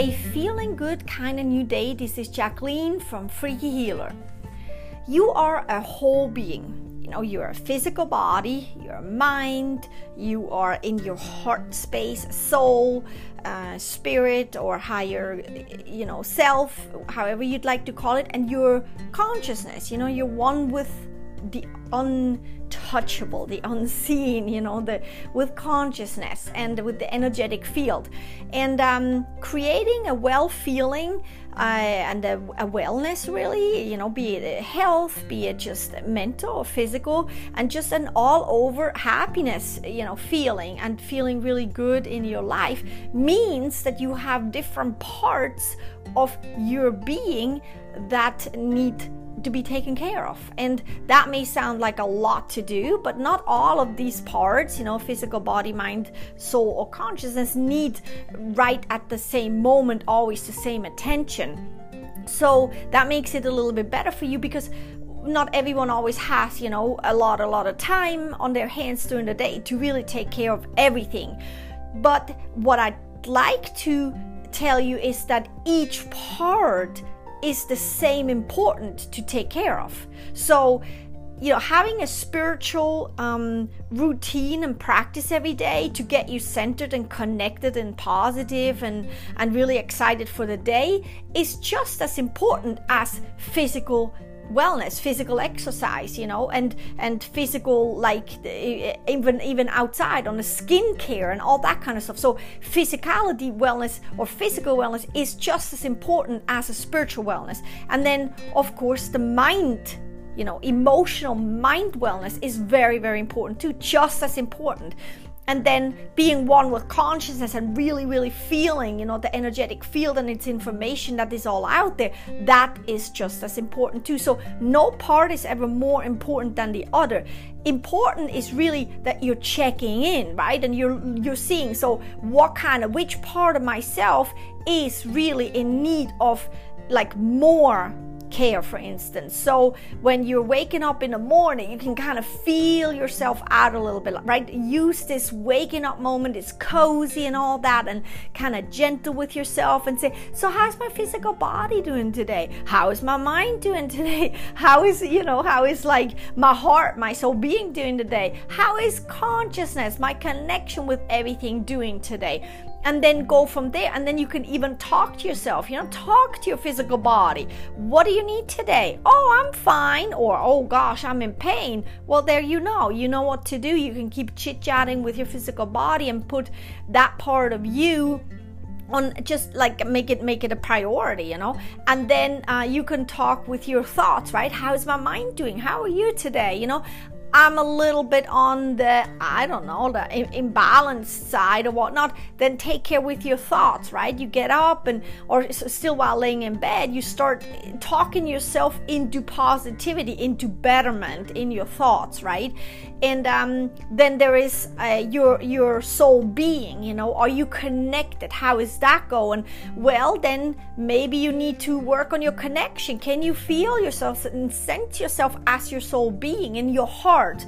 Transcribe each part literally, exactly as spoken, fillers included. A feeling good kind of new day. This is Jacqueline from Freaky Healer. You are a whole being. You know, you're a physical body, you're a mind, you are in your heart space, soul, uh, spirit, or higher, you know, self, however you'd like to call it, and your consciousness. You know, you're one with the untouchable, the unseen, you know, the with consciousness and with the energetic field, and um, creating a well-feeling uh, and a, a wellness, really, you know, be it health, be it just mental or physical, and just an all-over happiness, you know, feeling and feeling really good in your life means that you have different parts of your being that need to be taken care of. And that may sound like a lot to do, but not all of these parts, you know, physical, body, mind, soul, or consciousness, need right at the same moment always the same attention. So that makes it a little bit better for you, because not everyone always has, you know, a lot a lot of time on their hands during the day to really take care of everything. But what I'd like to tell you is that each part is the same important to take care of. So, you know, having a spiritual um, routine and practice every day to get you centered and connected and positive and, and really excited for the day is just as important as physical wellness, physical exercise, you know, and and physical, like even even outside on the skincare and all that kind of stuff. So physicality wellness or physical wellness is just as important as a spiritual wellness. And then, of course, the mind, you know, emotional mind wellness is very, very important too, just as important. And then being one with consciousness and really, really feeling, you know, the energetic field and its information that is all out there, that is just as important too. So no part is ever more important than the other. Important is really that you're checking in, right? And you're you're seeing, so what kind of, which part of myself is really in need of, like, more care, for instance. So when you're waking up in the morning, you can kind of feel yourself out a little bit, right? Use this waking up moment, it's cozy and all that, and kind of gentle with yourself and say, so how's my physical body doing today? How is my mind doing today? How is, you know, how is, like, my heart, my soul being doing today? How is consciousness, my connection with everything, doing today? And then go from there. And then you can even talk to yourself, you know, talk to your physical body. What do you need today? Oh, I'm fine. Or, oh gosh, I'm in pain. Well, there you know. You know what to do. You can keep chit-chatting with your physical body and put that part of you on, just like make it make it a priority, you know. And then uh, you can talk with your thoughts, right? How's my mind doing? How are you today? You know, I'm a little bit on the, I don't know, the imbalanced side or whatnot. Then take care with your thoughts, right? You get up and, or still while laying in bed, you start talking yourself into positivity, into betterment in your thoughts, right? And um, then there is uh, your your soul being, you know, are you connected? How is that going? Well, then maybe you need to work on your connection. Can you feel yourself and sense yourself as your soul being in your heart?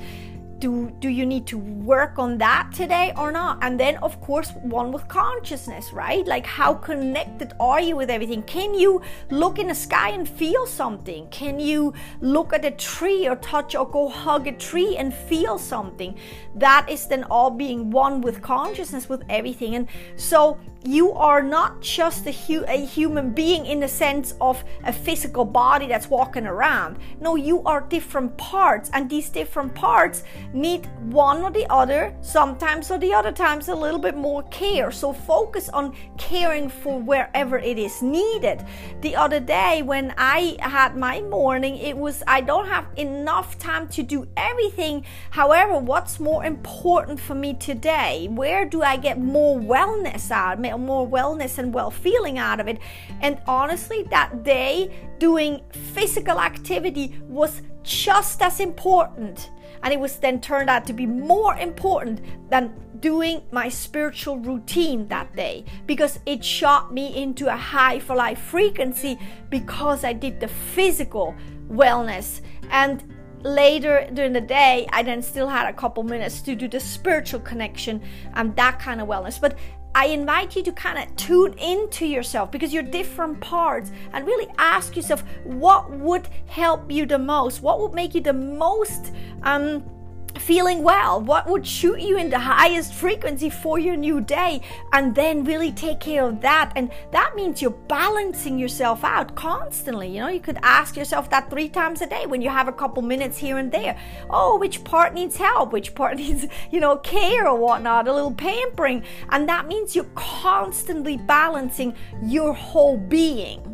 Do, do you need to work on that today or not? And then, of course, one with consciousness, right? Like, how connected are you with everything? Can you look in the sky and feel something? Can you look at a tree or touch or go hug a tree and feel something? That is then all being one with consciousness, with everything. And so you are not just a, hu- a human being in the sense of a physical body that's walking around. No, you are different parts, and these different parts need one or the other, sometimes or the other times a little bit more care. So focus on caring for wherever it is needed. The other day when I had my morning, it was, I don't have enough time to do everything. However, what's more important for me today? Where do I get more wellness out, more wellness and well-feeling out of it? And honestly, that day doing physical activity was just as important, and it was then turned out to be more important than doing my spiritual routine that day, because it shot me into a high for life frequency because I did the physical wellness. And later during the day, I then still had a couple minutes to do the spiritual connection and that kind of wellness. But I invite you to kind of tune into yourself, because you're different parts, and really ask yourself what would help you the most, what would make you the most um, feeling well, what would shoot you in the highest frequency for your new day, and then really take care of that. And that means you're balancing yourself out constantly. You know, you could ask yourself that three times a day when you have a couple minutes here and there. Oh, which part needs help, which part needs, you know, care or whatnot, a little pampering. And that means you're constantly balancing your whole being,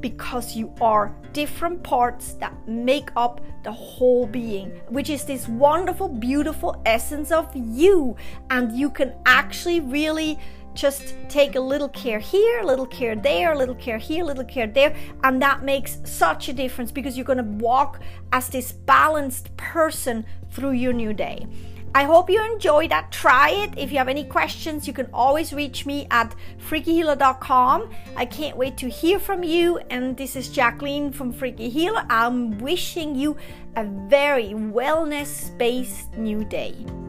because you are different parts that make up the whole being, which is this wonderful, beautiful essence of you. And you can actually really just take a little care here, a little care there, a little care here, a little care there, and that makes such a difference, because you're going to walk as this balanced person through your new day. I hope you enjoyed that. Try it. If you have any questions, you can always reach me at freaky healer dot com. I can't wait to hear from you. And this is Jacqueline from Freaky Healer. I'm wishing you a very wellness-based new day.